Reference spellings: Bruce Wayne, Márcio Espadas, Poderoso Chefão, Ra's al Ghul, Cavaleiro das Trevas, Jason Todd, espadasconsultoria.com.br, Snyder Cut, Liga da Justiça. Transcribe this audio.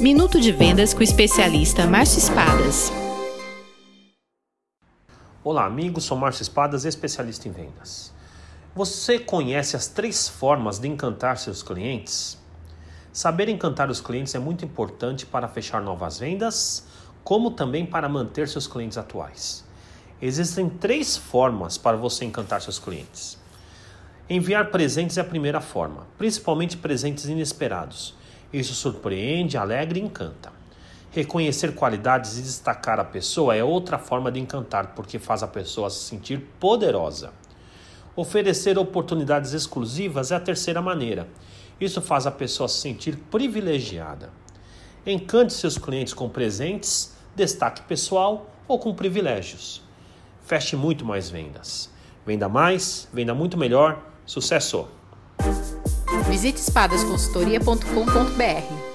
Minuto de Vendas com o especialista Márcio Espadas. Olá amigos, sou Márcio Espadas, especialista em vendas. Você conhece as 3 formas de encantar seus clientes? Saber encantar os clientes é muito importante para fechar novas vendas, como também para manter seus clientes atuais. Existem 3 formas para você encantar seus clientes. Enviar presentes é a primeira forma, principalmente presentes inesperados. Isso surpreende, alegra e encanta. Reconhecer qualidades e destacar a pessoa é outra forma de encantar, porque faz a pessoa se sentir poderosa. Oferecer oportunidades exclusivas é a terceira maneira. Isso faz a pessoa se sentir privilegiada. Encante seus clientes com presentes, destaque pessoal ou com privilégios. Feche muito mais vendas. Venda mais, venda muito melhor. Sucesso! Visite espadasconsultoria.com.br.